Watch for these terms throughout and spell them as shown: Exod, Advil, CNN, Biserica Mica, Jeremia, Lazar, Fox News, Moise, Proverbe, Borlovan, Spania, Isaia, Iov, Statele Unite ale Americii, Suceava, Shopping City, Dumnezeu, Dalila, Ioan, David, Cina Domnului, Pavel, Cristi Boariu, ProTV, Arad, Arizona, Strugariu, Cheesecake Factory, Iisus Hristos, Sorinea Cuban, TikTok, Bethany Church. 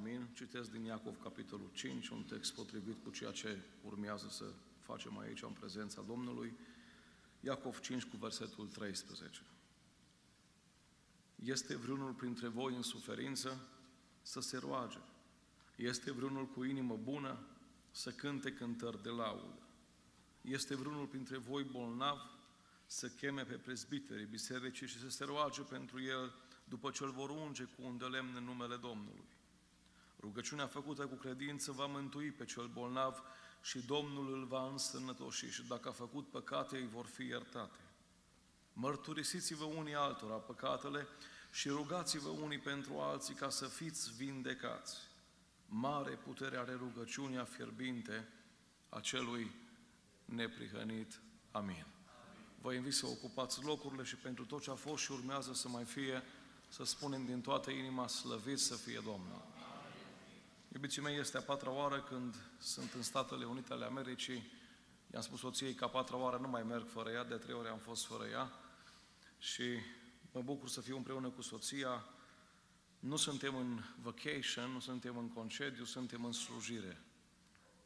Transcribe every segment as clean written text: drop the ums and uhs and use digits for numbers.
Amin. Citesc din Iacov, capitolul 5, un text potrivit cu ceea ce urmează să facem aici, în prezența Domnului. Iacov 5, cu versetul 13. Este vreunul printre voi în suferință? Să se roage. Este vreunul cu inimă bună? Să cânte cântări de laudă. Este vreunul printre voi bolnav? Să cheme pe prezbiterii bisericii și să se roage pentru el, după ce îl vor unge cu un de lemn în numele Domnului. Rugăciunea făcută cu credință va mântui pe cel bolnav și Domnul îl va însănătoși și dacă a făcut păcate, îi vor fi iertate. Mărturisiți-vă unii altora păcatele și rugați-vă unii pentru alții ca să fiți vindecați. Mare putere are rugăciunea fierbinte a celui neprihănit. Amin. Vă invit să ocupați locurile și pentru tot ce a fost și urmează să mai fie, să spunem din toată inima, slăvit să fie Domnul. Iubiții mei, este a patra oară când sunt în Statele Unite ale Americii. I-am spus soției că a patra oară nu mai merg fără ea, de trei ori am fost fără ea și mă bucur să fiu împreună cu soția. Nu suntem în vacation, nu suntem în concediu, suntem în slujire.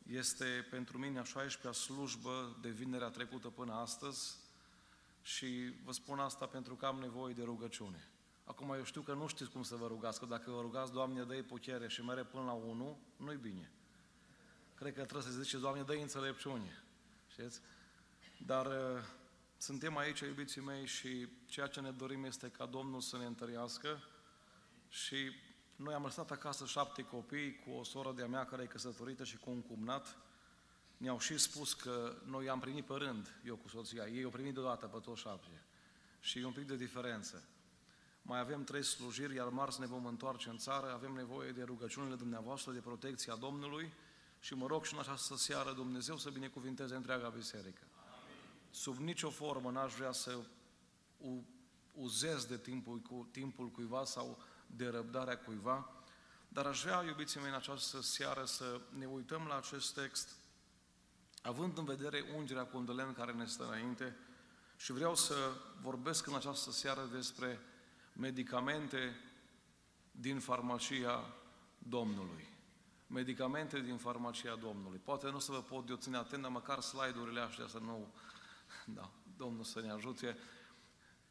Este pentru mine a 16-a slujbă de vinerea trecută până astăzi. Și vă spun asta pentru că am nevoie de rugăciune. Acum eu știu că nu știți cum să vă rugați, că dacă vă rugați, Doamne, dă-i putere și mere până la 1, nu-i bine. Cred că trebuie să ziceți, Doamne, dă-i înțelepciune. Știți? Dar suntem aici, iubiții mei, și ceea ce ne dorim este ca Domnul să ne întărească. Și noi am lăsat acasă 7 copii cu o soră de-a mea care e căsătorită și cu un cumnat. Ne-au și spus că noi i-am primit pe rând, eu cu soția, ei au primit deodată pe toți 7. Și e un pic de diferență. Mai avem 3 slujiri, iar marți ne vom întoarce în țară, avem nevoie de rugăciunile dumneavoastră, de protecția Domnului și mă rog și în această seară Dumnezeu să binecuvinteze întreaga biserică. Amin. Sub nicio formă n-aș vrea să uzez de timpul cuiva sau de răbdarea cuiva, dar aș vrea, iubiții mei, în această seară să ne uităm la acest text având în vedere ungerea cu un de lemn care ne stă înainte și vreau să vorbesc în această seară despre medicamente din farmacia Domnului. Medicamente din farmacia Domnului. Poate nu o să vă pot eu ține atent, dar măcar slide-urile astea să nu... Da, Domnul să ne ajute.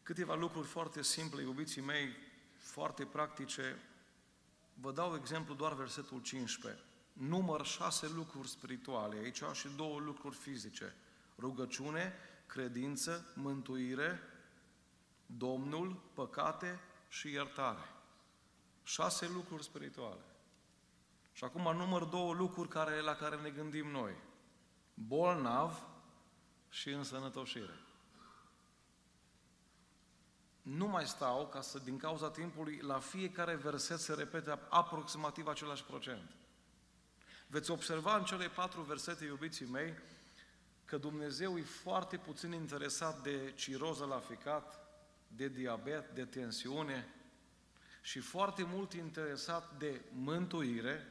Câteva lucruri foarte simple, iubiții mei, foarte practice. Vă dau exemplu doar versetul 15. Număr 6 lucruri spirituale aici și 2 lucruri fizice. Rugăciune, credință, mântuire, Domnul, păcate și iertare. 6 lucruri spirituale. Și acum număr 2 lucruri la care ne gândim noi. Bolnav și însănătoșire. Nu mai stau ca să, din cauza timpului, la fiecare verset se repete aproximativ același procent. Veți observa în cele 4 versete, iubiții mei, că Dumnezeu e foarte puțin interesat de ciroză la ficat, de diabet, de tensiune și foarte mult interesat de mântuire,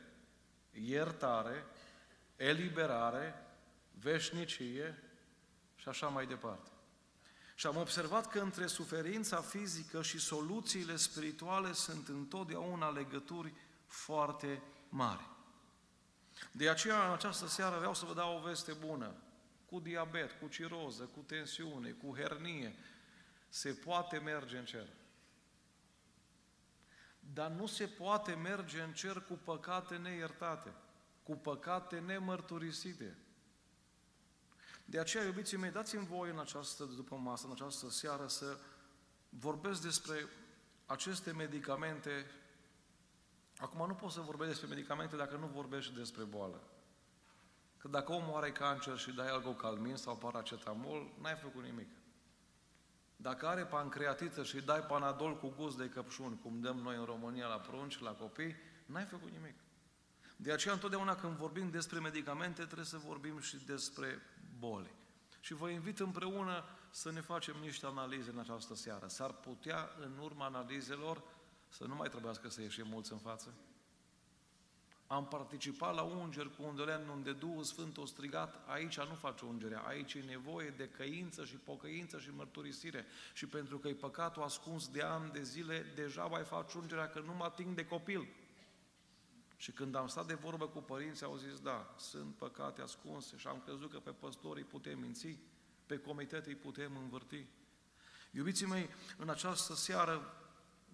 iertare, eliberare, veșnicie și așa mai departe. Și am observat că între suferința fizică și soluțiile spirituale sunt întotdeauna legături foarte mari. De aceea, în această seară, vreau să vă dau o veste bună. Cu diabet, cu ciroză, cu tensiune, cu hernie, se poate merge în cer. Dar nu se poate merge în cer cu păcate neiertate, cu păcate nemărturisite. De aceea, iubiții mei, dați-mi voi în această dupămasă, în această seară, să vorbesc despre aceste medicamente. Acum nu pot să vorbesc despre medicamente dacă nu vorbești despre boală. Că dacă omul are cancer și dai algocalmin sau paracetamol, n-ai făcut nimic. Dacă are pancreatită și dai panadol cu gust de căpșuni, cum dăm noi în România la prunci, la copii, n-ai făcut nimic. De aceea, întotdeauna când vorbim despre medicamente, trebuie să vorbim și despre boli. Și vă invit împreună să ne facem niște analize în această seară. S-ar putea, în urma analizelor, să nu mai trebuiască să ieșim mulți în față. Am participat la ungeri cu un de lemn unde Duhul Sfânt a strigat, aici nu faci ungerea, aici e nevoie de căință și pocăință și mărturisire. Și pentru că e păcatul ascuns de ani de zile, deja mai faci ungerea că nu mă ating de copil. Și când am stat de vorbă cu părinții, au zis, da, sunt păcate ascunse și am crezut că pe păstori îi putem minți, pe comitete îi putem învârti. Iubiții mei, în această seară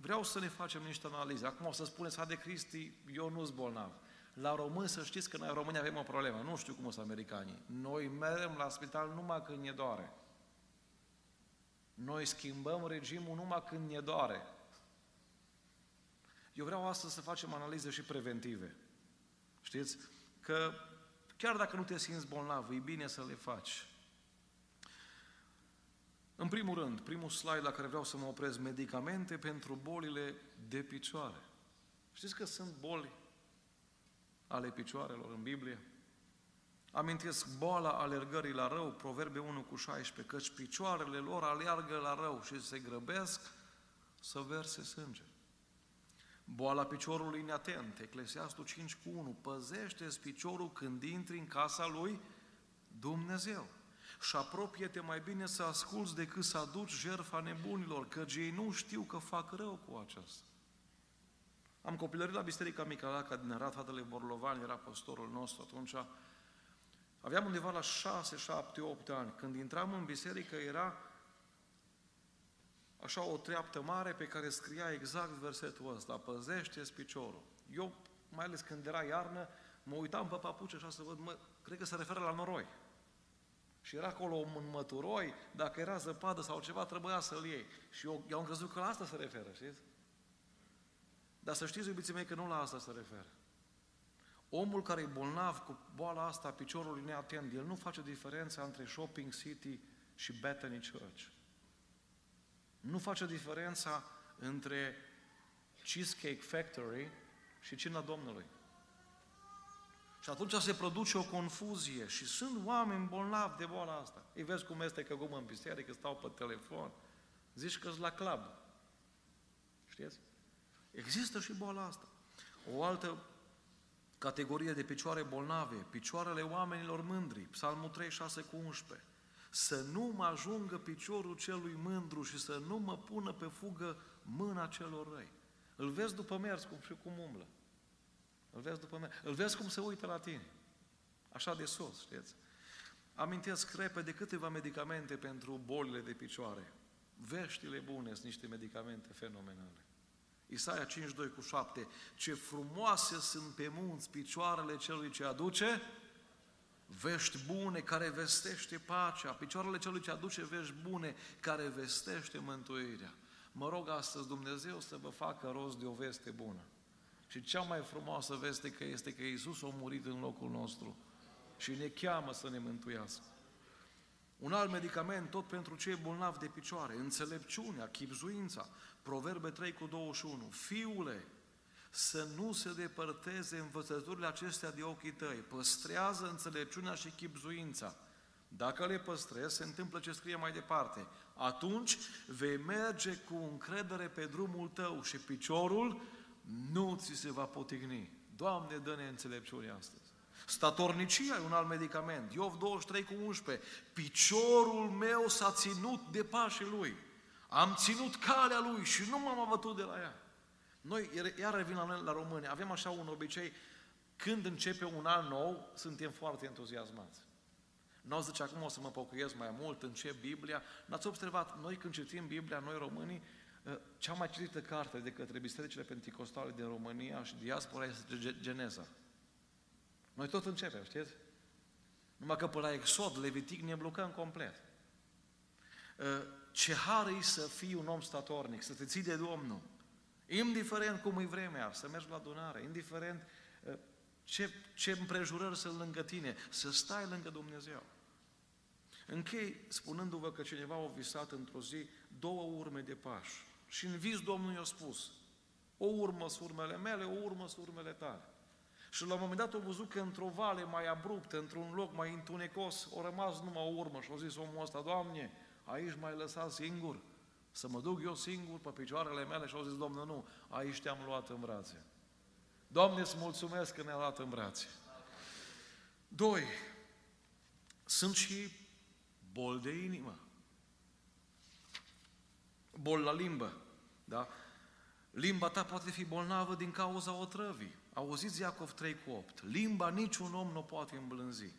vreau să ne facem niște analize. Acum o să spuneți, de Cristi, eu nu-s bolnav. La români să știți că noi în România avem o problemă. Nu știu cum sunt americanii. Noi mergem la spital numai când ne doare. Noi schimbăm regimul numai când ne doare. Eu vreau astăzi să facem analize și preventive. Știți? Că chiar dacă nu te simți bolnav, e bine să le faci. În primul rând, primul slide la care vreau să mă opresc, medicamente pentru bolile de picioare. Știți că sunt boli ale picioarelor în Biblie? Amintesc boala alergării la rău, Proverbe 1:16, căci picioarele lor aleargă la rău și se grăbesc să verse sânge. Boala piciorului inatent, Eclesiastul 5:1, păzește-ți piciorul când intri în casa lui Dumnezeu. Și apropie-te mai bine să asculți decât să aduci jertfa nebunilor, căci ei nu știu că fac rău cu aceasta. Am copilărit la Biserica Mica din Arad, fratele Borlovan era pastorul nostru atunci. Aveam undeva la 6, 7, 8 ani. Când intram în biserică era așa o treaptă mare pe care scria exact versetul ăsta, păzește-ți piciorul. Eu, mai ales când era iarnă, mă uitam pe papuci așa să văd, cred că se referă la noroi. Și era acolo un măturoi, dacă era zăpadă sau ceva, trebuia să-l iei. Și eu am crezut că la asta se referă, știți? Dar să știți, iubiții mei, că nu la asta se referă. Omul care e bolnav cu boala asta a piciorului neatent, el nu face diferența între Shopping City și Bethany Church. Nu face diferența între Cheesecake Factory și Cina Domnului. Și atunci se produce o confuzie și sunt oameni bolnavi de boala asta. Îi vezi cum este că gumă în biserică, stau pe telefon, zici că-s la club. Știți? Există și boala asta. O altă categorie de picioare bolnave, picioarele oamenilor mândri, Psalmul 3:6-11. Să nu mă ajungă piciorul celui mândru și să nu mă pună pe fugă mâna celor răi. Îl vezi după mers și cum umblă. Îl vezi după mine. Îl vezi cum se uită la tine. Așa de sus, știți? Amintesc repede câteva medicamente pentru bolile de picioare. Veștile bune sunt niște medicamente fenomenale. Isaia 5:2-7. Ce frumoase sunt pe munți picioarele celui ce aduce vești bune, care vestește pacea. Picioarele celui ce aduce vești bune, care vestește mântuirea. Mă rog astăzi Dumnezeu să vă facă rost de o veste bună. Și cea mai frumoasă veste că este că Iisus a murit în locul nostru și ne cheamă să ne mântuiască. Un alt medicament, tot pentru cei bolnavi de picioare, înțelepciunea, chibzuința, Proverbe 3:21. Fiule, să nu se depărteze învățăturile acestea de ochii tăi, păstrează înțelepciunea și chibzuința. Dacă le păstrezi, se întâmplă ce scrie mai departe. Atunci vei merge cu încredere pe drumul tău și piciorul nu ți se va potigni. Doamne, dă-ne înțelepciune astăzi. Statornicia e un alt medicament. Iov 23:11. Piciorul meu s-a ținut de pașii lui. Am ținut calea lui și nu m-am abătut de la ea. Noi, iar revin la noi, la români, avem așa un obicei, când începe un an nou, suntem foarte entuziasmați. Nu zice, acum o să mă pocăiesc mai mult, încep Biblia. N-ați observat, noi când citim Biblia, noi românii, cea mai citită carte de către bisericile penticostale din România și diaspora este Geneza. Noi tot începem, știți? Numai că până la Exod, Levitic, ne blocăm complet. Ce hare-i să fii un om statornic, să te ții de Domnul, indiferent cum e vremea, să mergi la adunare, indiferent ce împrejurări sunt lângă tine, să stai lângă Dumnezeu. Închei spunându-vă că cineva a visat într-o zi două urme de pași. Și în vis Domnul i-a spus, o urmă sunt urmele mele, o urmă sunt urmele tale. Și la un moment dat au văzut că într-o vale mai abruptă, într-un loc mai întunecos, au rămas numai o urmă și au zis omul ăsta, Doamne, aici m-ai lăsat singur, să mă duc eu singur pe picioarele mele? Și au zis, Doamne, nu, aici te-am luat în brațe. Doamne, îți mulțumesc că ne-a luat în brațe. Doi, sunt și bol de inimă. Bol la limbă, da? Limba ta poate fi bolnavă din cauza otrăvii. Auziți Iacov 3:8. Limba niciun om nu poate îmblânzi.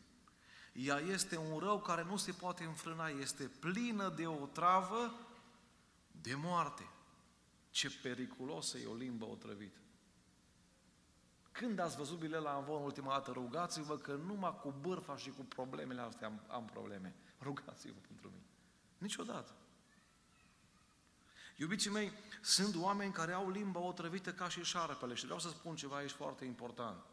Ea este un rău care nu se poate înfrâna, este plină de otravă, de moarte. Ce periculoasă e o limbă otrăvită. Când ați văzut bilele la amvon ultima dată, rugați-vă că numai cu bârfa și cu problemele astea am probleme. Rugați-vă pentru mine. Niciodată. Iubiții mei, sunt oameni care au limba otrăvită ca și șarpele și vreau să spun ceva aici foarte important.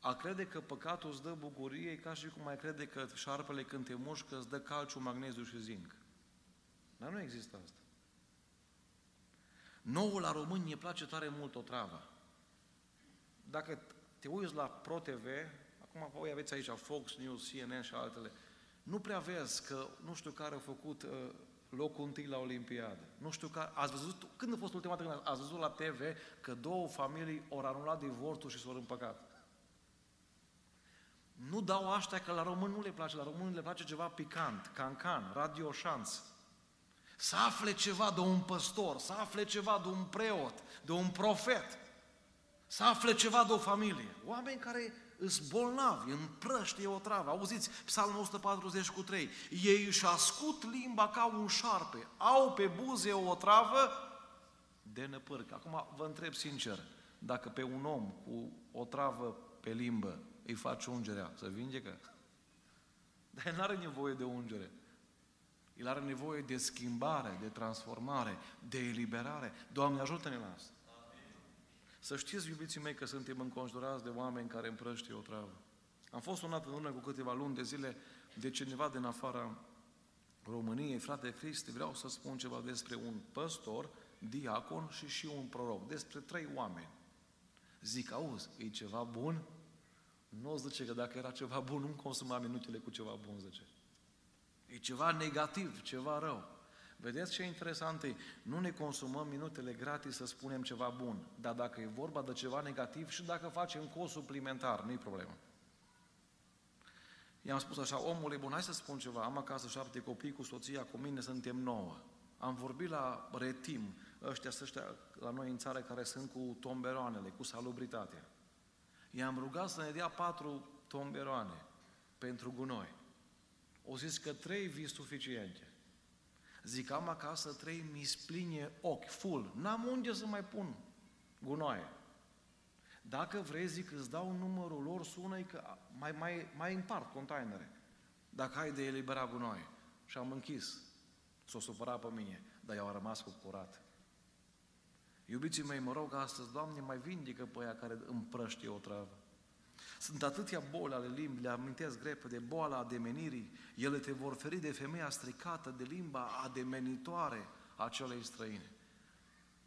A crede că păcatul îți dă bucurie e ca și cum ai crede că șarpele când te mușcă îți dă calciu, magneziu și zinc. Dar nu există asta. Nouă la români ne place tare mult otrava. Dacă te uiți la ProTV, acum voi aveți aici Fox News, CNN și altele, nu prea vezi că nu știu care a făcut locul întâi la Olimpiadă. Nu știu că ați văzut, când a fost ultima dată când ați văzut la TV că două familii au anulat divorțul și s-au împăcat. Nu dau aștia că la români nu le place, la români le place ceva picant, cancan, radio șans. Să afle ceva de un păstor, să afle ceva de un preot, de un profet, să afle ceva de o familie. Oameni care îs bolnavi, împrăștie o travă. Auziți, Psalmul 143. Ei își ascut limba ca un șarpe, au pe buze o travă de năpârcă. Acum vă întreb sincer, dacă pe un om cu o travă pe limbă îi faci ungerea, să vindecă? Dar el nu are nevoie de ungere. El are nevoie de schimbare, de transformare, de eliberare. Doamne, ajută-ne la asta. Să știți, iubiții mei, că suntem înconjurați de oameni care împrăștie o travă. Am fost sunat în urmă cu câteva luni de zile de cineva din afara României. Frate Cristi, vreau să spun ceva despre un păstor, diacon și un proroc. Despre trei oameni. Zic, auzi, e ceva bun? Nu zice că dacă era ceva bun, nu-mi consuma minutele cu ceva bun, zice. E ceva negativ, ceva rău. Vedeți ce interesant e? Nu ne consumăm minutele gratis să spunem ceva bun, dar dacă e vorba de ceva negativ și dacă facem cost suplimentar, nu-i problemă. I-am spus așa, omule bun, hai să spun ceva, am acasă 7 copii cu soția, cu mine suntem 9. Am vorbit la Retim, ăștia la noi în țară care sunt cu tomberoanele, cu salubritatea. I-am rugat să ne dea 4 tomberoane pentru gunoi. O zis că 3 vii suficiente. Zic, am acasă 3 mispline ochi, full. N-am unde să mai pun gunoaie. Dacă vrei, zic, îți dau numărul lor, sună-i că mai împart containere. Dacă ai de elibera gunoaie. Și am închis. S-o supăra pe mine, dar i-au rămas cu curat. Iubiții mei, mă rog astăzi, Doamne, mai vindică pe aia care împrăștie o travă. Sunt atâtea boli ale limbii, le amintesc repede, boala ademenirii, ele te vor feri de femeia stricată, de limba ademenitoare a celei străine.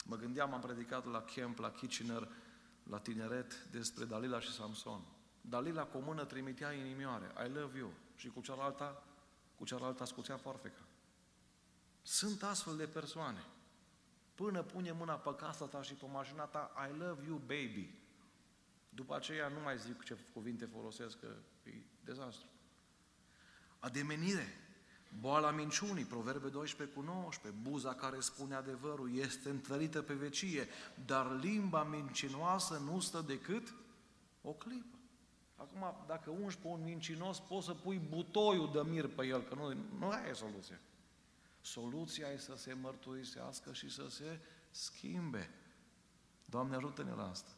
Mă gândeam, am predicat la camp, la Kitchener, la tineret, despre Dalila și Samson. Dalila cu o mână trimitea inimioare, I love you, și cu cealaltă scutea foarfeca. Sunt astfel de persoane. Până pune mâna pe casa ta și pe mașina ta, I love you, baby. După aceea nu mai zic ce cuvinte folosesc, că e dezastru. Ademenire, boala minciunii, Proverbe 12:19, buza care spune adevărul este întărită pe vecie, dar limba mincinoasă nu stă decât o clipă. Acum, dacă ungi pe un mincinos, poți să pui butoiul de mir pe el, că nu aia e soluția. Soluția e să se mărturisească și să se schimbe. Doamne, ajută-ne la asta.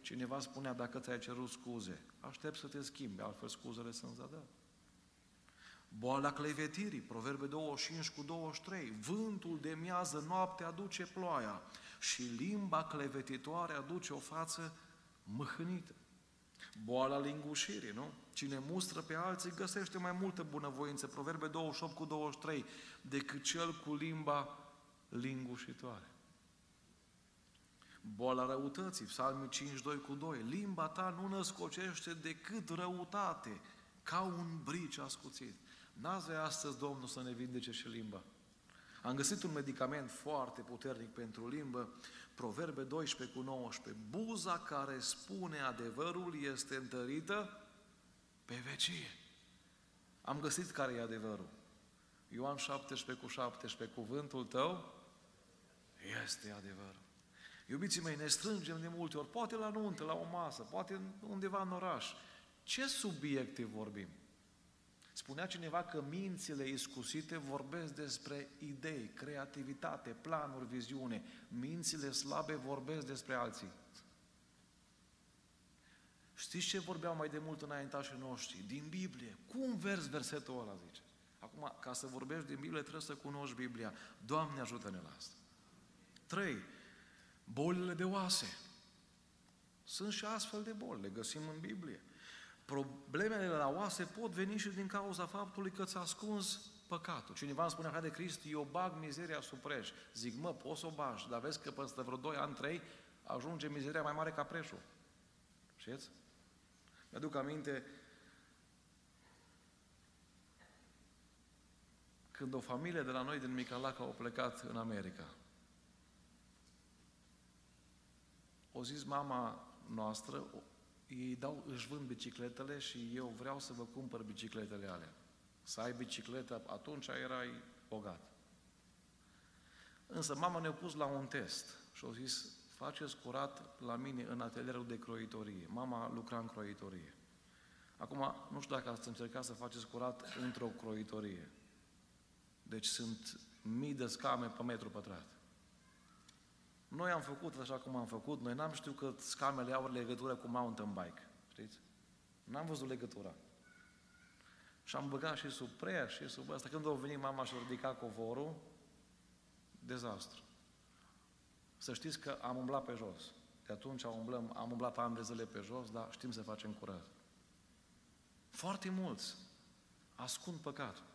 Cineva spunea, dacă ți-ai cerut scuze, aștept să te schimbi, altfel scuzele sunt zadate. Boala clevetirii, Proverbe 25:23, vântul de miază noapte aduce ploaia și limba clevetitoare aduce o față mâhânită. Boala lingușirii, nu? Cine mustră pe alții găsește mai multă bunăvoință, Proverbe 28:23, decât cel cu limba lingușitoare. Boala răutății, Psalmul 5:2, limba ta nu născocește decât răutate, ca un brici ascuțit. N-ați vrea astăzi, Domnul, să ne vindece și limba. Am găsit un medicament foarte puternic pentru limbă, Proverbe 12:19, buza care spune adevărul este întărită pe vecie. Am găsit care e adevărul. Ioan 17:17, cuvântul tău Este adevărul. Iubiții mei, ne strângem de multe ori, poate la nuntă, la o masă, poate undeva în oraș. Ce subiecte vorbim? Spunea cineva că mințile iscusite vorbesc despre idei, creativitate, planuri, viziune. Mințile slabe vorbesc despre alții. Știți ce vorbeau mai de mult înaintașii noștri? Din Biblie. Cum versetul ăla zice? Acum, ca să vorbești din Biblie, trebuie să cunoști Biblia. Doamne, ajută-ne la asta. 3. Bolile de oase. Sunt și astfel de boli, le găsim în Biblie. Problemele la oase pot veni și din cauza faptului că ți-a ascuns păcatul. Cineva îmi spunea, de Crist, eu bag mizeria sub preș. Zic, mă, poți să o bagi, dar vezi că peste vreo 2 ani, 3, ajunge mizeria mai mare ca preșul. Știți? Mi-aduc aminte când o familie de la noi din Micalaca au plecat în America. O zis mama noastră, ei își vând bicicletele și eu vreau să vă cumpăr bicicletele alea. Să ai bicicletă, atunci erai bogat. Însă mama ne-a pus la un test și a zis, faceți curat la mine în atelierul de croitorie. Mama lucra în croitorie. Acum, nu știu dacă ați încercat să faceți curat într-o croitorie. Deci sunt mii de scame pe metru pătrat. Noi am făcut așa cum am făcut, noi n-am știut că scamele au legătură cu mountain bike, știți? N-am văzut legătura. Și am băgat și sub prea, și sub asta. Când a venit mama și-a ridicat covorul, dezastru. Să știți că am umblat pe jos. De atunci am umblat pe ambele pe jos, dar știm să facem curat. Foarte mulți ascund păcatul.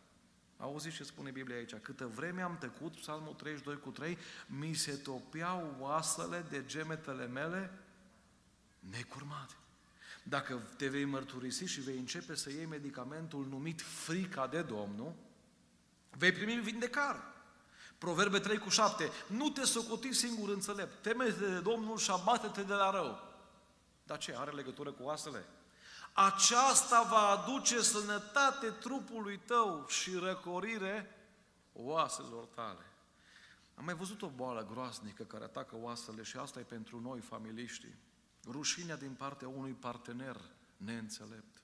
Auziți ce spune Biblia aici? Câtă vreme am tăcut, Psalmul 32:3, mi se topeau oasele de gemetele mele necurmate. Dacă te vei mărturisi și vei începe să iei medicamentul numit frica de Domnul, vei primi vindecare. Proverbe 3:7, nu te socoti singur înțelept, teme-te de Domnul și abate-te de la rău. Dar ce, are legătură cu oasele? Aceasta va aduce sănătate trupului tău și răcorire oaselor tale. Am mai văzut o boală groaznică care atacă oasele și asta e pentru noi, familiștii. Rușinea din partea unui partener neînțelept.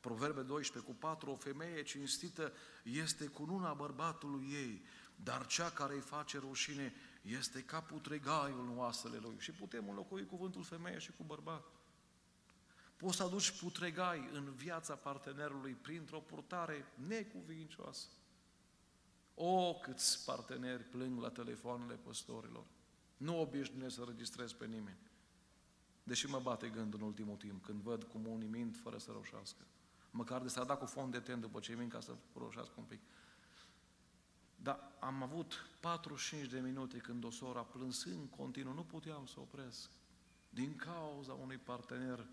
Proverbe 12:4, o femeie cinstită este cununa bărbatului ei, dar cea care îi face rușine este ca putregaiul în oasele lui. Și putem înlocui cuvântul femeie și cu bărbat. Poți să aduci putregai în viața partenerului printr-o purtare necuvincioasă. O, câți parteneri plâng la telefoanele păstorilor. Nu obișnuiesc să registrez pe nimeni. Deși mă bate gândul în ultimul timp, când văd cum unii mint fără să roșească. Măcar de s-a dat cu fond de ten după ce mint ca să roșească un pic. Dar am avut 45 de minute când o soră a plâns în continuu. Nu puteam să opresc. Din cauza unui partener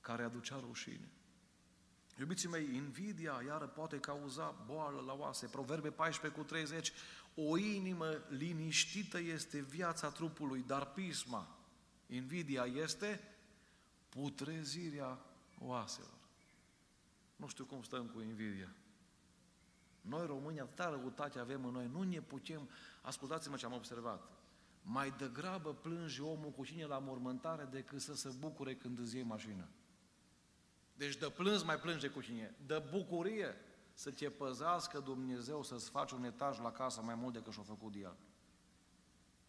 care aducea rușine. Iubiții mei, invidia iară poate cauza boală la oase. Proverbe 14:30, o inimă liniștită este viața trupului, dar pisma, invidia este putrezirea oaselor. Nu știu cum stăm cu invidia. Noi români atâta răutate avem în noi, nu ne putem, ascultați-mă ce am observat, mai degrabă plânge omul cu cine la mormântare decât să se bucure când îți iei mașină. Deci de plâns mai plânge cu cine. De bucurie să te păzească Dumnezeu să-ți faci un etaj la casă mai mult decât și-o făcut de el.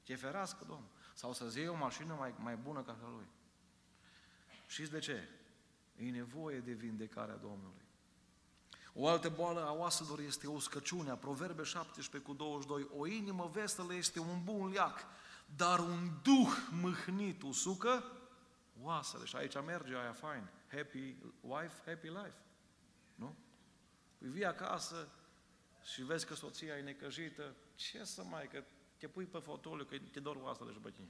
Te ferească, Domnul. Sau să-ți iei o mașină mai bună ca a lui. Știți de ce? E nevoie de vindecarea Domnului. O altă boală a oaselor este uscăciunea. Proverbe 17:22, o inimă veselă este un bun leac, dar un duh mâhnit usucă oasele. Și aici merge aia fain. Happy wife, happy life. Nu? Păi vii acasă și vezi că soția e necăjită. Ce să mai, că te pui pe fotoliu, că te dor oasele și pe tine.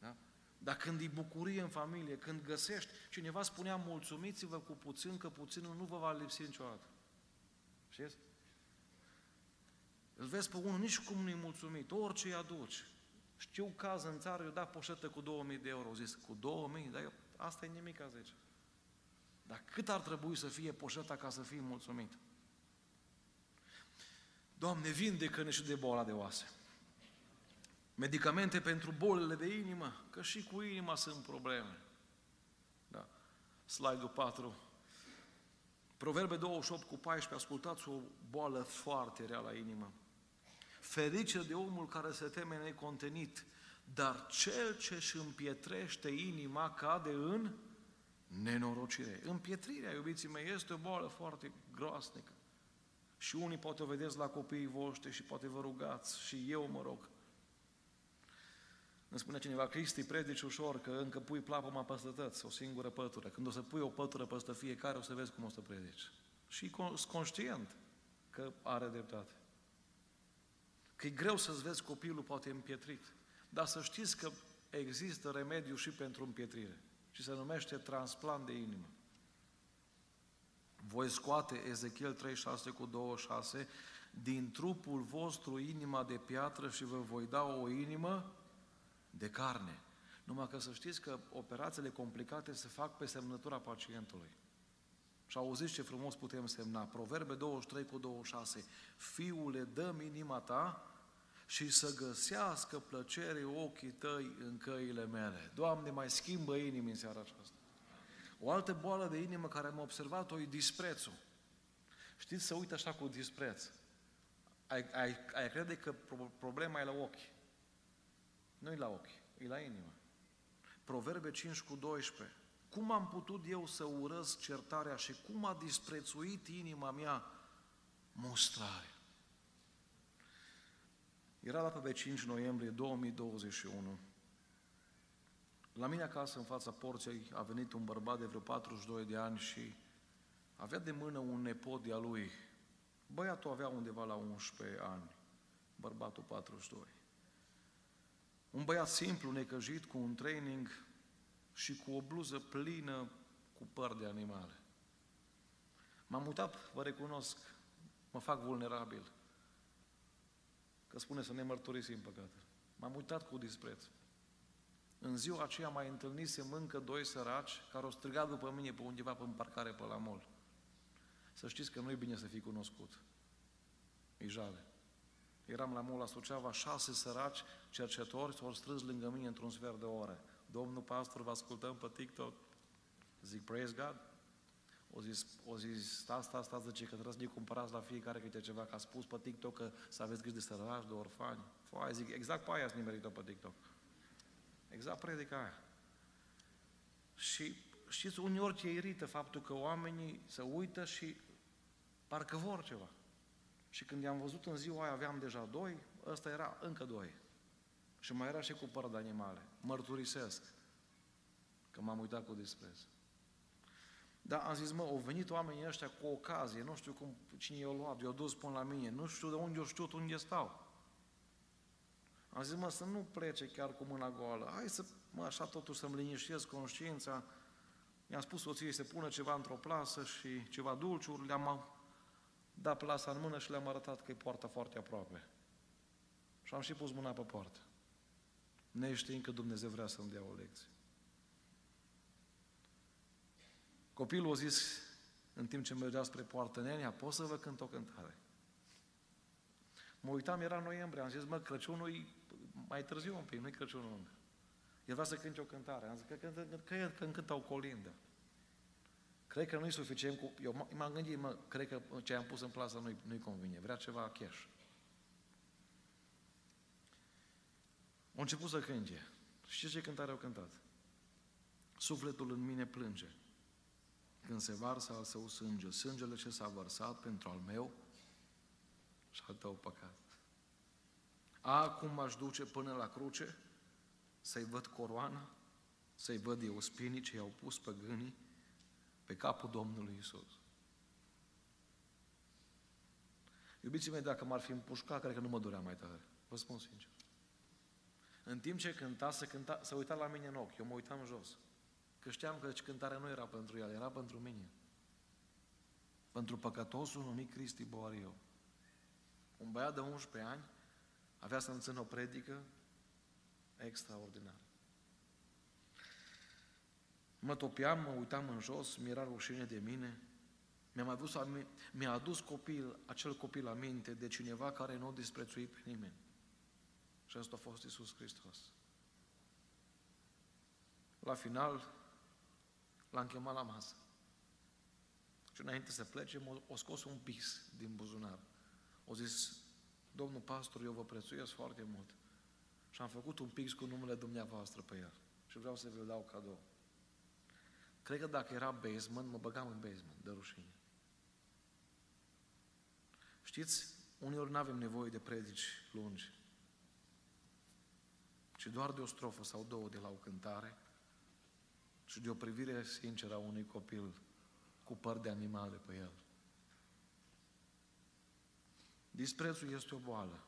Da? Dar când e bucurie în familie, când găsești, cineva spunea, mulțumiți-vă cu puțin, că puținul nu vă va lipsi niciodată. Știți? Îl vezi pe unul nici cum nu-i mulțumit, orice îi aduci. Știu caz în țară, i-a dat poșetă cu 2000 de euro. Zis, cu 2000? Dar eu, asta e nimic, a zice. Dar cât ar trebui să fie poșeta ca să fii mulțumit? Doamne, vindecă-ne și de boala de oase. medicamente pentru bolile de inimă, că și cu inima sunt probleme. Da. Slide-ul 4. Proverbe 28:14, ascultați, o boală foarte rea la inimă. Ferice de omul care se teme necontenit, dar cel ce își împietrește inima cade în nenorocire. Împietrirea, iubiții mei, este o boală foarte groasnică. Și unii poate o vedeți la copiii voștri și poate vă rugați, și eu mă rog. Îmi spune cineva, Cristi, predici ușor, că încă pui plapă mă păstătăți, o singură pătură. Când o să pui o pătură păstă fiecare, o să vezi cum o să predici. Și conștient că are dreptate. Că e greu să-ți vezi copilul poate împietrit. Dar să știți că există remediu și pentru împietrire. Și se numește transplant de inimă. Voi scoate, Ezechiel 36:26, din trupul vostru inima de piatră și vă voi da o inimă de carne. Numai că să știți că operațiile complicate se fac pe semnătura pacientului. Și auziți ce frumos putem semna. Proverbe 23:26. Fiule, dă-mi inima ta și să găsească plăcere ochii tăi în căile mele. Doamne, mai schimbă inimii în seara aceasta. O altă boală de inimă care am observat-o e disprețul. Știți, să uită așa cu dispreț. Ai crede că problema e la ochi. Nu e la ochi, e la inimă. Proverbe 5:12. Cum am putut eu să urăsc certarea și cum a disprețuit inima mea mustrarea? Era dată de 5 noiembrie 2021. La mine acasă, în fața porții, a venit un bărbat de vreo 42 de ani și avea de mână un nepot de-a lui. Băiatul avea undeva la 11 ani, bărbatul 42. Un băiat simplu, necăjit, cu un training și cu o bluză plină cu păr de animale. M-am mutat, vă recunosc, mă fac vulnerabil. Că spune să ne mărturisim păcatele. M-am uitat cu dispreț. În ziua aceea mai întâlnisem încă doi săraci care au strigat după mine pe undeva pe parcare, pe la mall. Să știți că nu e bine să fii cunoscut. E jale. Eram la mall la Suceava, 6 săraci cercetori s-au strâns lângă mine într-un sfert de oră. Domnul pastor, vă ascultăm pe TikTok. Zic, praise God. O zis, stați, zice, că trebuie să ne cumpărați la fiecare câte ceva, că a spus pe TikTok că să aveți grijă de săraci, de orfani. Foai, zic, exact pe aia s-a nimerit-o pe TikTok. Exact predica aia. Și știți, uneori te irită faptul că oamenii se uită și parcă vor ceva. Și când i-am văzut în ziua aia, aveam deja 2, ăsta era încă 2. Și mai era și cu păr de animale. Mărturisesc că m-am uitat cu dispreț. Dar am zis, mă, au venit oamenii ăștia cu ocazie, nu știu cum, cine i-a luat, i-a dus până la mine, nu știu de unde, eu știu unde stau. Am zis, mă, să nu plece chiar cu mâna goală, hai să, mă, așa totuși să-mi liniștez conștiința. I-am spus soției să pună ceva într-o plasă și ceva dulciuri, le-am dat plasa în mână și le-am arătat că e poarta foarte aproape. Și am și pus mâna pe poartă. Neștiind că Dumnezeu vrea să-mi dea o lecție. Copilul a zis, în timp ce mergea spre poartă, nenia, pot să vă cânt o cântare? Mă uitam, era noiembrie, am zis, mă, Crăciunul mai târziu un pic, nu-i Crăciunul încă. El vrea să cânte o cântare. Am zis, că încântă o colindă. Cred că nu-i suficient cu... Eu m-am gândit, mă, cred că ce am pus în plasă nu-i convine, vrea ceva cash. Au început să cânte. Știți ce cântare au cântat? Sufletul în mine plânge când se varsă al său sânge, sângele ce s-a vărsat pentru al meu și al tău păcat. Acum m-aș duce până la cruce, să-i văd coroana, să-i văd eu spinii ce i-au pus pe gânii pe capul Domnului Iisus. Iubiții mei, dacă m-ar fi împușcat, cred că nu mă durea mai tare. Vă spun sincer. În timp ce cânta, se uita la mine în ochi, eu mă uitam jos. Că știam că cântarea nu era pentru el, era pentru mine. Pentru păcătosul numit Cristi Boariu. Un băiat de 11 ani avea să-mi țină o predică extraordinară. Mă topeam, mă uitam în jos, mi-era rușine de mine. Mi-a adus acel copil aminte de cineva care nu o disprețui pe nimeni. Și Și asta a fost Iisus Hristos. La final, l-am chemat la masă. Și înainte să plece, o scos un pix din buzunar. O zis, domnul pastor, eu vă prețuiesc foarte mult. Și am făcut un pix cu numele dumneavoastră pe el. Și vreau să vi-l dau cadou. Cred că dacă era basement, mă băgam în basement, de rușine. Știți, uneori nu avem nevoie de predici lungi, ci doar de o strofă sau două de la o cântare și de o privire sinceră a unui copil cu păr de animale pe el. Disprețul este o boală,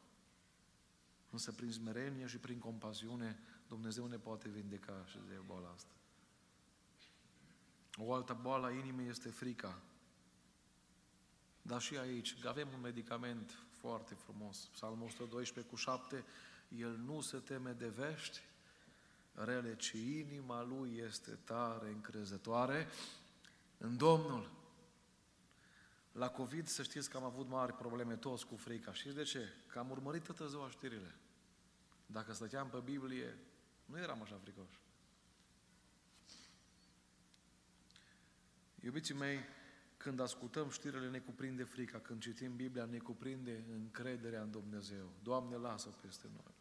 însă prin smerenie și prin compasiune Dumnezeu ne poate vindeca și de boala asta. O altă boală a inimii este frica. Dar și aici avem un medicament foarte frumos. Psalmul 112:7, el nu se teme de vești rele, ci inima lui este tare încrezătoare în Domnul. La COVID, să știți că am avut mari probleme toți cu frica. Știți de ce? Că am urmărit toată ziua știrile. Dacă stăteam pe Biblie, nu eram așa fricoși. Iubiții mei, când ascultăm știrile, ne cuprinde frica. Când citim Biblia, ne cuprinde încrederea în Dumnezeu. Doamne, lasă peste noi.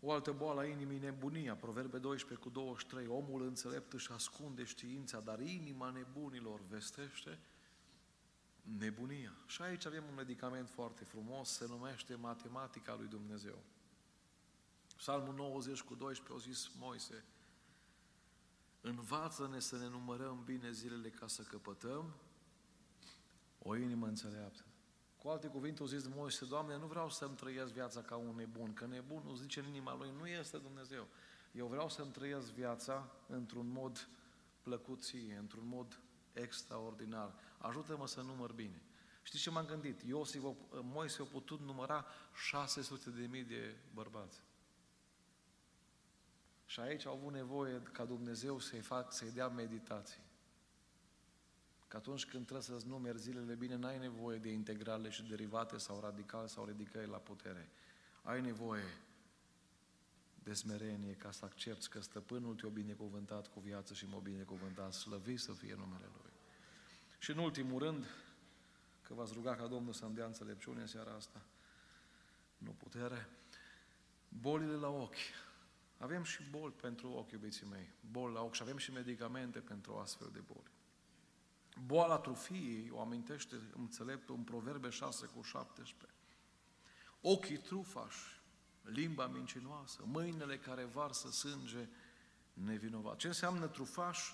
O altă boală a inimii, nebunia. Proverbe 12:23. Omul înțelept își ascunde știința, dar inima nebunilor vestește nebunia. Și aici avem un medicament foarte frumos, se numește matematica lui Dumnezeu. Psalmul 90:12 a zis Moise, învață-ne să ne numărăm bine zilele ca să căpătăm o inimă înțeleaptă. Cu alte cuvinte, o zis Moise, Doamne, nu vreau să-mi trăiesc viața ca un nebun, că nebunul, zice în inima lui, nu este Dumnezeu. Eu vreau să-mi trăiesc viața într-un mod plăcut ție, într-un mod extraordinar. Ajută-mă să număr bine. Știți ce m-am gândit? Moise a putut număra 600.000 de bărbați. Și aici au avut nevoie ca Dumnezeu să-i dea meditații. Că atunci când trebuie să-ți numeri zilele bine, n-ai nevoie de integrale și derivate sau radicale sau ridicări la putere. Ai nevoie de smerenie ca să accepti că stăpânul te-a binecuvântat cu viață și m-a binecuvântat. Slăvit să fie numele Lui. Și în ultimul rând, că v-ați rugat ca Domnul să-mi dea înțelepciune în seara asta, nu putere, bolile la ochi. Avem și boli pentru ochi, iubiții mei, boli la ochi și avem și medicamente pentru astfel de boli. Boala trufiei o amintește înțeleptul în Proverbe 6:17. Ochii trufași, limba mincinoasă, mâinile care varsă sânge nevinovat. Ce înseamnă trufaș?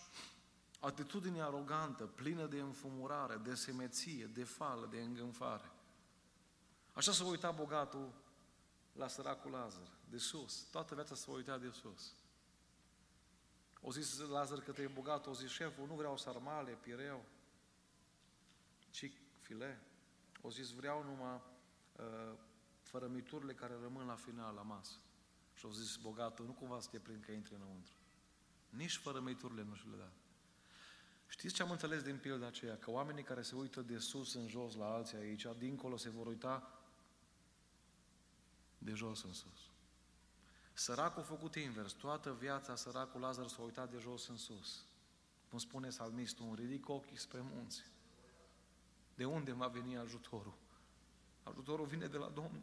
Atitudine arogantă, plină de înfumurare, de semeție, de fală, de îngânfare. Așa se uita bogatul la săracul Lazar, de sus. Toată viața s-a uitat de sus. O zis Lazar că te-ai bogat, o zis șeful, nu vreau sarmale, pireu, ci file. O zis vreau numai fărămiturile care rămân la final, la masă. Și o zis bogatul, nu cumva să te prind că intri înăuntru. Nici fărămiturile nu și le da. Știți ce am înțeles din pilda aceea? Că oamenii care se uită de sus în jos la alții aici, dincolo se vor uita de jos în sus. Săracul făcut invers. Toată viața săracul Lazar s-a uitat de jos în sus. Cum spune psalmistul, îmi ridic ochii spre munți. De unde va veni ajutorul? Ajutorul vine de la Domnul.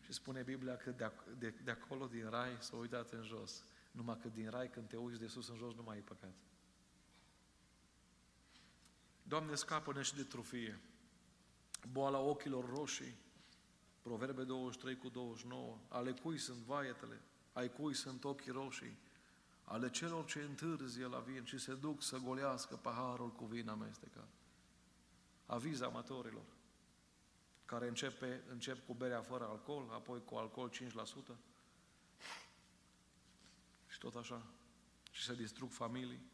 Și spune Biblia că de acolo, din rai, s-a uitat în jos. Numai că din rai, când te uiți de sus în jos, nu mai e păcat. Doamne, scapă-ne și de trufie. Boala ochilor roșii. Proverbe 23:29, ale cui sunt vaietele, ai cui sunt ochii roșii, ale celor ce întârzie la vin și se duc să golească paharul cu vin amestecat. Aviz amatorilor, care încep cu berea fără alcool, apoi cu alcool 5%, și tot așa, și se distrug familii,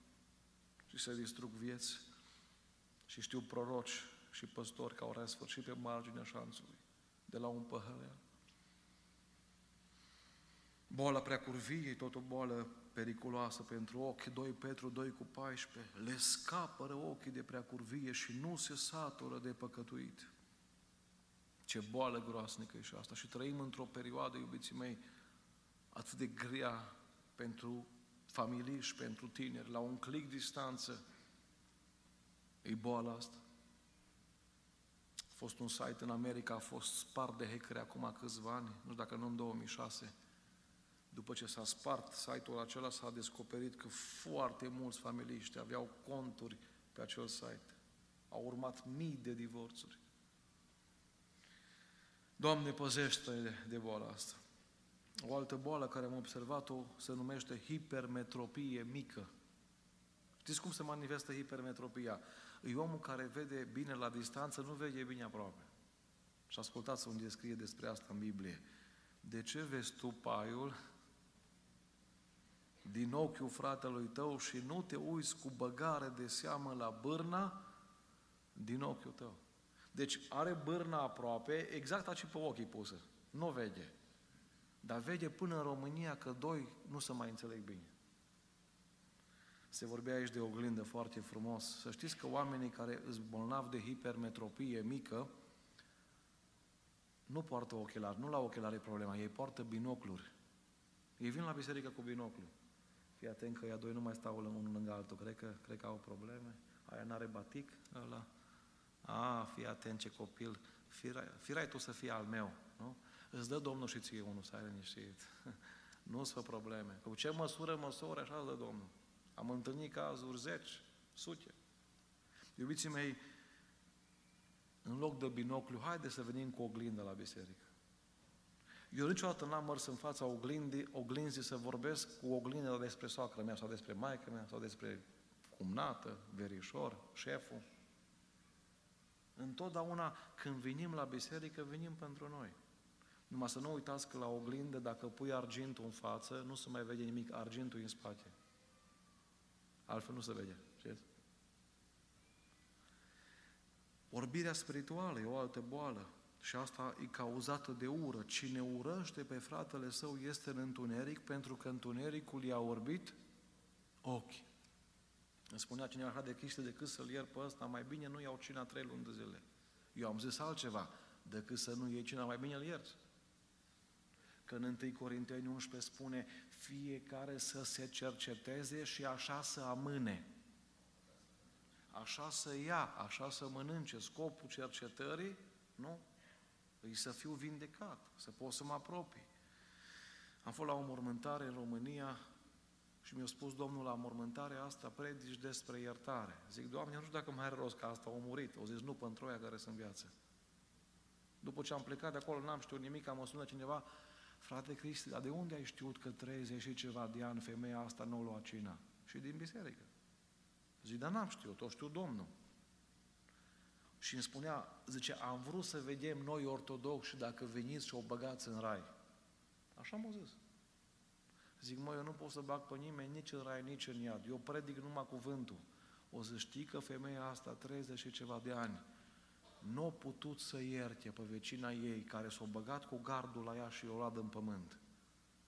și se distrug vieți, și știu proroci și păstori care au răsfășit pe marginea șanțului de la un păhălean. Boala preacurviei, tot o boală periculoasă pentru ochi, 2 Petru 2:14, le scapără ochii de preacurvie și nu se satură de păcătuit. Ce boală groasnică e și asta. Și trăim într-o perioadă, iubiții mei, atât de grea pentru familii și pentru tineri, la un clic distanță. E boala asta. A fost un site în America, a fost spart de hackeri acum câțiva ani, nu știu dacă nu în 2006. După ce s-a spart site-ul acela, s-a descoperit că foarte mulți familiști aveau conturi pe acel site. Au urmat mii de divorțuri. Doamne, păzește de boala asta. O altă boală care am observat-o se numește hipermetropie mică. Știți cum se manifestă hipermetropia? E omul care vede bine la distanță, nu vede bine aproape. Și ascultați unde scrie despre asta în Biblie. De ce vezi tu paiul din ochiul fratelui tău și nu te uiți cu băgare de seamă la bârna din ochiul tău? Deci are bârna aproape, exact aici pe ochii pusă. Nu vede. Dar vede până în România că doi nu se mai înțeleg bine. Se vorbea aici de oglindă foarte frumos. Să știți că oamenii care îs bolnavi de hipermetropie mică nu poartă ochelari, nu la ochelari e problema, ei poartă binocluri. Ei vin la biserică cu binoclu. Fii atent că ea doi nu mai stau unul lângă altul, cred că au probleme. Aia n-are batic, ăla. A, fii atent ce copil, firai tu să fii al meu, nu? Îți dă Domnul și ție unul, să ai liniștit. Nu-ți fă probleme. Cu ce măsură, așa îți dă Domnul. Am întâlnit cazuri zeci, sute. Iubiții mei, în loc de binoclu, haide să venim cu oglindă la biserică. Eu niciodată n-am mers în fața oglinzii să vorbesc cu oglinda despre soacră mea, sau despre maică mea, sau despre cumnată, verișor, șeful. Întotdeauna când venim la biserică, venim pentru noi. Numai să nu uitați că la oglindă, dacă pui argintul în față, nu se mai vede nimic, argintul în spate. Altfel nu se vede. Știți? Orbirea spirituală e o altă boală și asta e cauzată de ură. Cine urăște pe fratele său este în întuneric, pentru că întunericul i-a orbit ochi. Îmi spunea cineva așa de chestie, decât să-l iert pe ăsta, mai bine nu iau cina 3 luni de zile. Eu am zis altceva, decât să nu iei cina, mai bine îl iert. Că în 1 Corinteni 11 spune, fiecare să se cerceteze și așa să amâne. Așa să ia, așa să mănânce. Scopul cercetării, nu? E să fiu vindecat, să pot să mă apropii. Am fost la o mormântare în România și mi-a spus Domnul la mormântarea asta, predici despre iertare. Zic, Doamne, nu știu dacă mai are rost că asta, a murit. O zis, nu, pentru aia care sunt în viață. După ce am plecat de acolo, n-am știut nimic, am sunat cineva, frate Cristi, dar de unde ai știut că 30 și ceva de ani femeia asta nu o lua cina? Și din biserică. Zic, dar n-am știut, o știu Domnul. Și îmi spunea, zice, am vrut să vedem noi ortodoxi dacă veniți și o băgați în rai. Așa m-a zis. Zic, mă, eu nu pot să bag pe nimeni nici în rai, nici în iad. Eu predic numai cuvântul. O să știi că femeia asta, 30 și ceva de ani, nu a putut să ierte pe vecina ei care s-a băgat cu gardul la ea și o luat în pământ.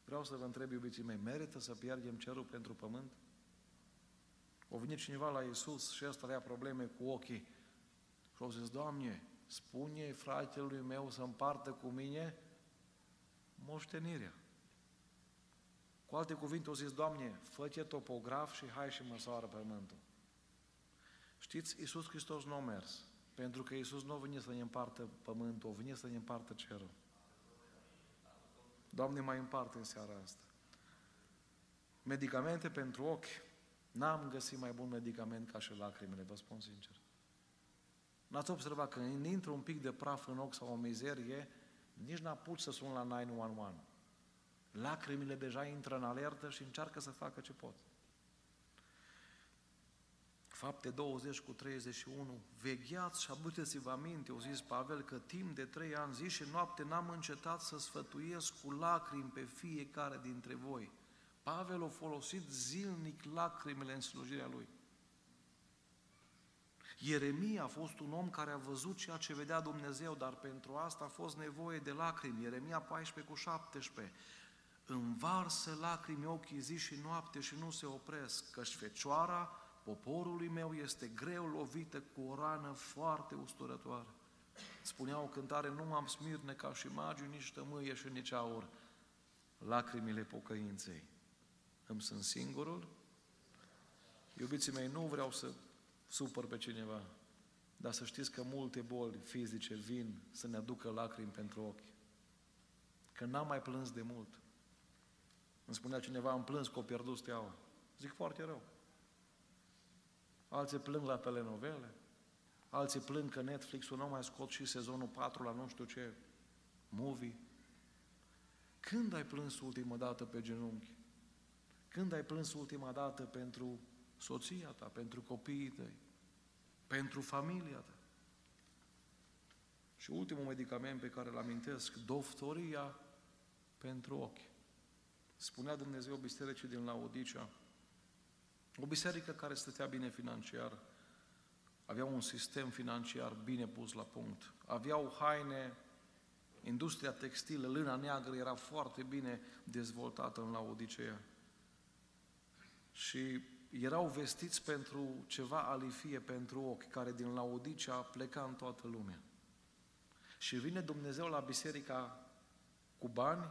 Vreau să vă întreb, iubiții mei, merită să pierdem cerul pentru pământ? O venit cineva la Iisus și ăsta avea probleme cu ochii. Și au zis, Doamne, spune fratelui meu să împartă cu mine moștenirea. Cu alte cuvinte, au zis, Doamne, fă-te topograf și hai și măsoară pământul. Știți, Iisus Hristos nu a mers. Pentru că Iisus nu a venit să ne împartă pământul, a venit să ne împartă cerul. Doamne, mai împarte în seara asta. Medicamente pentru ochi. N-am găsit mai bun medicament ca și lacrimile, vă spun sincer. N-ați observat că când intră un pic de praf în ochi sau o mizerie, nici n-apuci să suni la 911. Lacrimile deja intră în alertă și încearcă să facă ce pot. Fapte 20:31, vegheați și aduceți-vă aminte, au zis Pavel, că timp de 3 ani, zi și noapte, n-am încetat să sfătuiesc cu lacrimi pe fiecare dintre voi. Pavel a folosit zilnic lacrimile în slujirea lui. Jeremia a fost un om care a văzut ceea ce vedea Dumnezeu, dar pentru asta a fost nevoie de lacrimi. Jeremia 14:17. Învarsă lacrimi ochii zi și noapte și nu se opresc, căci fecioara poporului meu este greu lovită cu o rană foarte usturătoare. Spunea o cântare, nu m-am smirne ca și magiu, nici tămâie și nici aur. Lacrimile pocăinței. Îmi sunt singurul? Iubiții mei, nu vreau să supăr pe cineva, dar să știți că multe boli fizice vin să ne aducă lacrimi pentru ochi. Că n-am mai plâns de mult. Îmi spunea cineva, am plâns că o pierdut Steaua. Zic foarte rău. Alții plâng la telenovele, alții plâng că Netflix-ul nu mai scot și sezonul 4 la nu știu ce movie. Când ai plâns ultima dată pe genunchi? Când ai plâns ultima dată pentru soția ta, pentru copiii tăi, pentru familia ta? Și ultimul medicament pe care îl amintesc, doftoria pentru ochi. Spunea Dumnezeu bisericii din Laodicea, o biserică care stătea bine financiar, avea un sistem financiar bine pus la punct, aveau haine, industria textilă, lâna neagră era foarte bine dezvoltată în Laodicea. Și erau vestiți pentru ceva alifie pentru ochi, care din Laodicea pleca în toată lumea. Și vine Dumnezeu la biserica cu bani,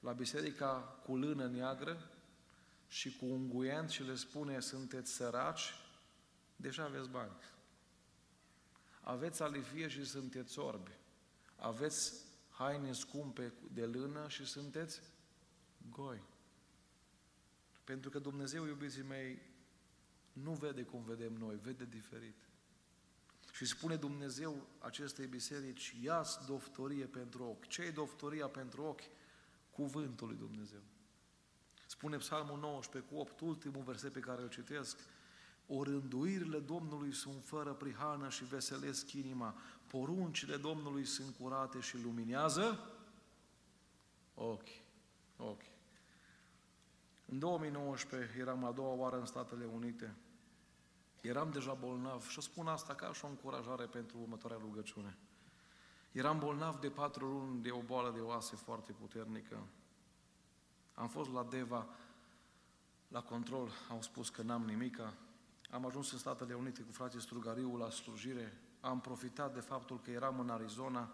la biserica cu lână neagră și cu unguent și le spune, sunteți săraci, deși aveți bani. Aveți alifie și sunteți orbi. Aveți haine scumpe de lână și sunteți goi. Pentru că Dumnezeu, iubiții mei, nu vede cum vedem noi, vede diferit. Și spune Dumnezeu acestei biserici, ia-ți doftorie pentru ochi. Ce e doftoria pentru ochi? Cuvântul lui Dumnezeu. Spune Psalmul 19 cu 8, ultimul verset pe care îl citesc, orânduirile Domnului sunt fără prihană și veselesc inima. Poruncile Domnului sunt curate și luminează ochi. În 2019 eram a doua oară în Statele Unite. Eram deja bolnav și o spun asta ca și o încurajare pentru următoarea rugăciune. Eram bolnav de 4 luni de o boală de oase foarte puternică. Am fost la Deva, la control, au spus că n-am nimica. Am ajuns în Statele Unite cu fratele Strugariu la slujire. Am profitat de faptul că eram în Arizona.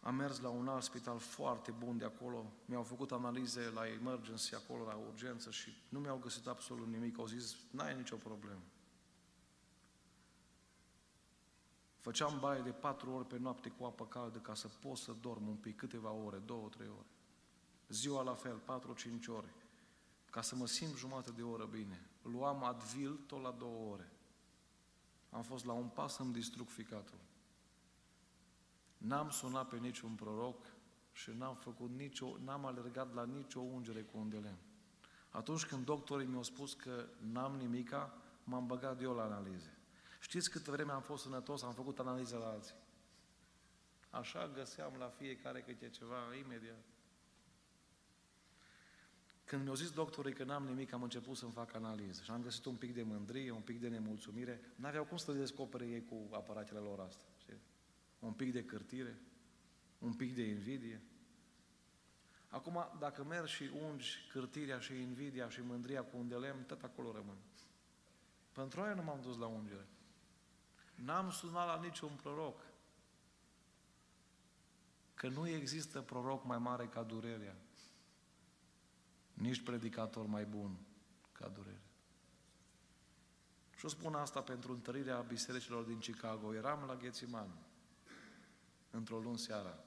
Am mers la un alt spital foarte bun de acolo. Mi-au făcut analize la emergency acolo, la urgență și nu mi-au găsit absolut nimic. Au zis, n-ai nicio problemă. Făceam baie de 4 ori pe noapte cu apă caldă ca să pot să dorm un pic, câteva ore, 2-3 ore. Ziua la fel, 4-5 ore, ca să mă simt jumătate de oră bine. Luam Advil tot la 2 ore. Am fost la un pas să-mi distrug ficatul. N-am sunat pe niciun proroc și n-am alergat la nicio ungere cu un de lemn. Atunci când doctorii mi-au spus că n-am nimica, m-am băgat eu la analize. Știți câtă vreme am fost sănătos, am făcut analize la alții. Așa găseam la fiecare câte ceva imediat. Când mi-au zis doctorii că n-am nimic, am început să-mi fac analize. Și am găsit un pic de mândrie, un pic de nemulțumire. N-aveau cum să descopere ei cu aparatele lor astea. Un pic de cârtire, un pic de invidie. Acum, dacă mergi și ungi cârtirea și invidia și mândria cu un de lemn, tot acolo rămân. Pentru aia nu m-am dus la ungere. N-am sunat la niciun proroc. Că nu există proroc mai mare ca durerea. Nici predicator mai bun ca durerea. Și o spun asta pentru întărirea bisericilor din Chicago. Eram la Ghețimani într-o luni seara.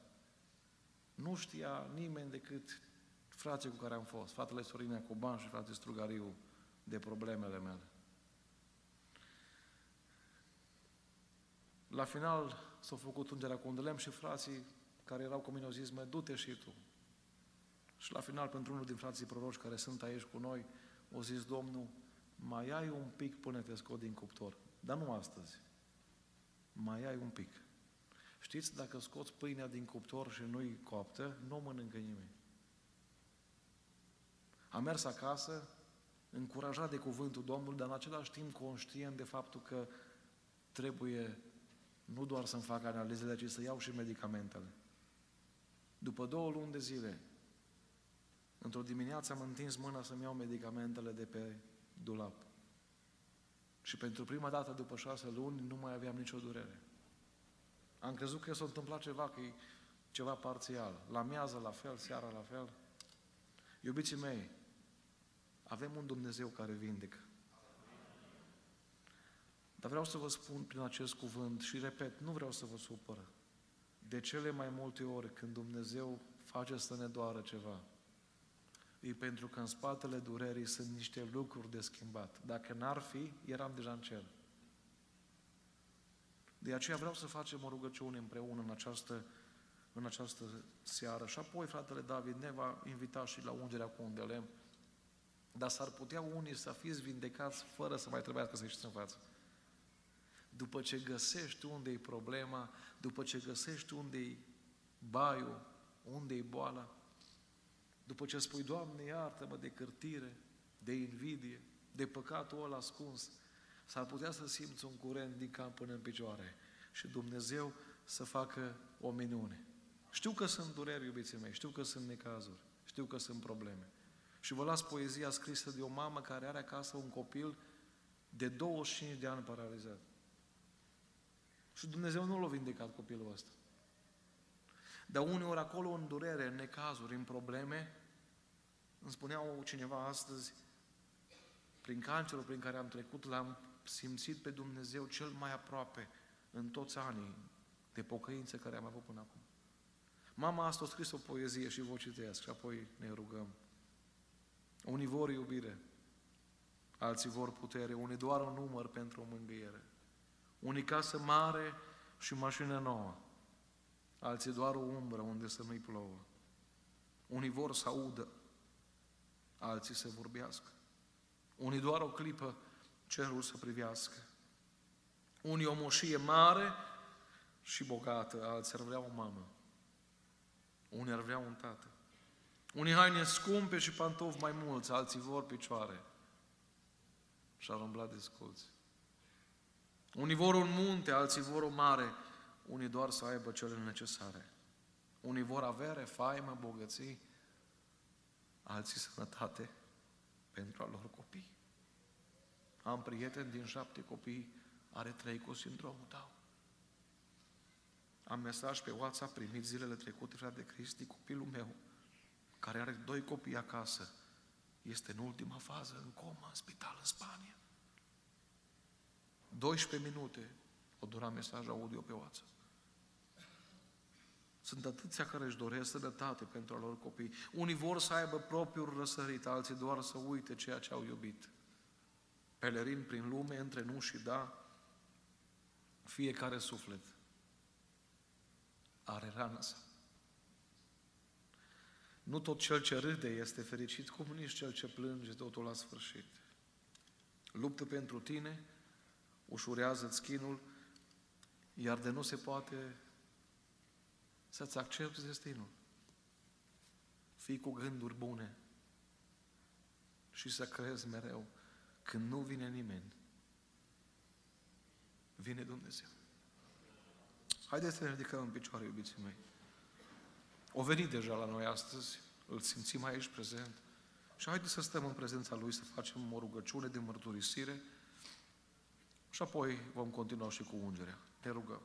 Nu știa nimeni decât frații cu care am fost, fratele Sorinea Cuban și fratele Strugariu, de problemele mele. La final s-a făcut ungerea cu un de lemn și frații care erau cu mine au zis, mă, du-te și tu. Și la final, pentru unul din frații proroși care sunt aici cu noi, au zis, Domnul, mai ai un pic până te scot din cuptor. Dar nu astăzi. Mai ai un pic. Știți, dacă scoți pâinea din cuptor și nu-i coaptă, nu o mănâncă nimeni. Am mers acasă, încurajat de cuvântul Domnului, dar în același timp conștient de faptul că trebuie nu doar să-mi fac analizele, ci să iau și medicamentele. După 2 luni de zile, într-o dimineață am întins mâna să-mi iau medicamentele de pe dulap. Și pentru prima dată după 6 luni nu mai aveam nicio durere. Am crezut că s-a întâmplat ceva, că e ceva parțial. La miază la fel, seara la fel. Iubiții mei, avem un Dumnezeu care vindecă. Dar vreau să vă spun prin acest cuvânt și repet, nu vreau să vă supăr. De cele mai multe ori când Dumnezeu face să ne doară ceva, e pentru că în spatele durerii sunt niște lucruri de schimbat. Dacă n-ar fi, eram deja în cer. De aceea vreau să facem o rugăciune împreună în această seară. Și apoi fratele David ne va invita și la ungerea cu undele. Dar s-ar putea unii să fiți vindecați fără să mai trebuiască să ieșiți în față. După ce găsești unde-i problema, după ce găsești unde-i baiul, unde-i boala, după ce spui, Doamne, iartă-mă de cârtire, de invidie, de păcatul ăla ascuns, s-ar putea să simți un curent din cap până în picioare și Dumnezeu să facă o minune. Știu că sunt dureri, iubiții mei, știu că sunt necazuri, știu că sunt probleme. Și vă las poezia scrisă de o mamă care are acasă un copil de 25 de ani paralizat. Și Dumnezeu nu l-a vindecat copilul ăsta. Dar uneori acolo, în durere, în necazuri, în probleme, îmi spunea cineva astăzi, prin cancerul prin care am trecut, l-am simțit pe Dumnezeu cel mai aproape în toți anii de pocăință care am avut până acum. Mama asta a scris o poezie și vă citesc și apoi ne rugăm. Unii vor iubire, alții vor putere, unii doar un număr pentru o mângâiere. Unii casă mare și mașină nouă, alții doar o umbră unde să nu-i plouă. Unii vor să audă, alții să vorbească. Unii doar o clipă cerul să privească. Unii o moșie mare și bogată, alții ar vrea o mamă. Unii ar vrea un tată. Unii haine scumpe și pantofi mai mulți, alții vor picioare și ar umbla desculți. Unii vor un munte, alții vor o mare, unii doar să aibă cele necesare. Unii vor avere, faimă, bogății, alții sănătate pentru a lor copii. Am prieteni din 7 copii, are 3 cu sindromul Down. Am mesaj pe WhatsApp primit zilele trecute, frate Cristi, copilul meu, care are 2 copii acasă, este în ultima fază, în comă, în spital, în Spania. 12 minute o dura mesaj audio pe WhatsApp. Sunt atâția care își doresc sănătate pentru a lor copii. Unii vor să aibă propriul răsărit, alții doar să uite ceea ce au iubit. Pelerin prin lume, între nu și da, fiecare suflet are rana sa. Nu tot cel ce râde este fericit, cum nici cel ce plânge totul la sfârșit. Luptă pentru tine, ușurează-ți chinul, iar de nu se poate să-ți accepti destinul. Fii cu gânduri bune și să crezi mereu. Când nu vine nimeni, vine Dumnezeu. Haideți să ne ridicăm în picioare, iubiții mei. O venit deja la noi astăzi, îl simțim aici prezent și haideți să stăm în prezența Lui, să facem o rugăciune de mărturisire. Și apoi vom continua și cu ungerea. Te rugăm.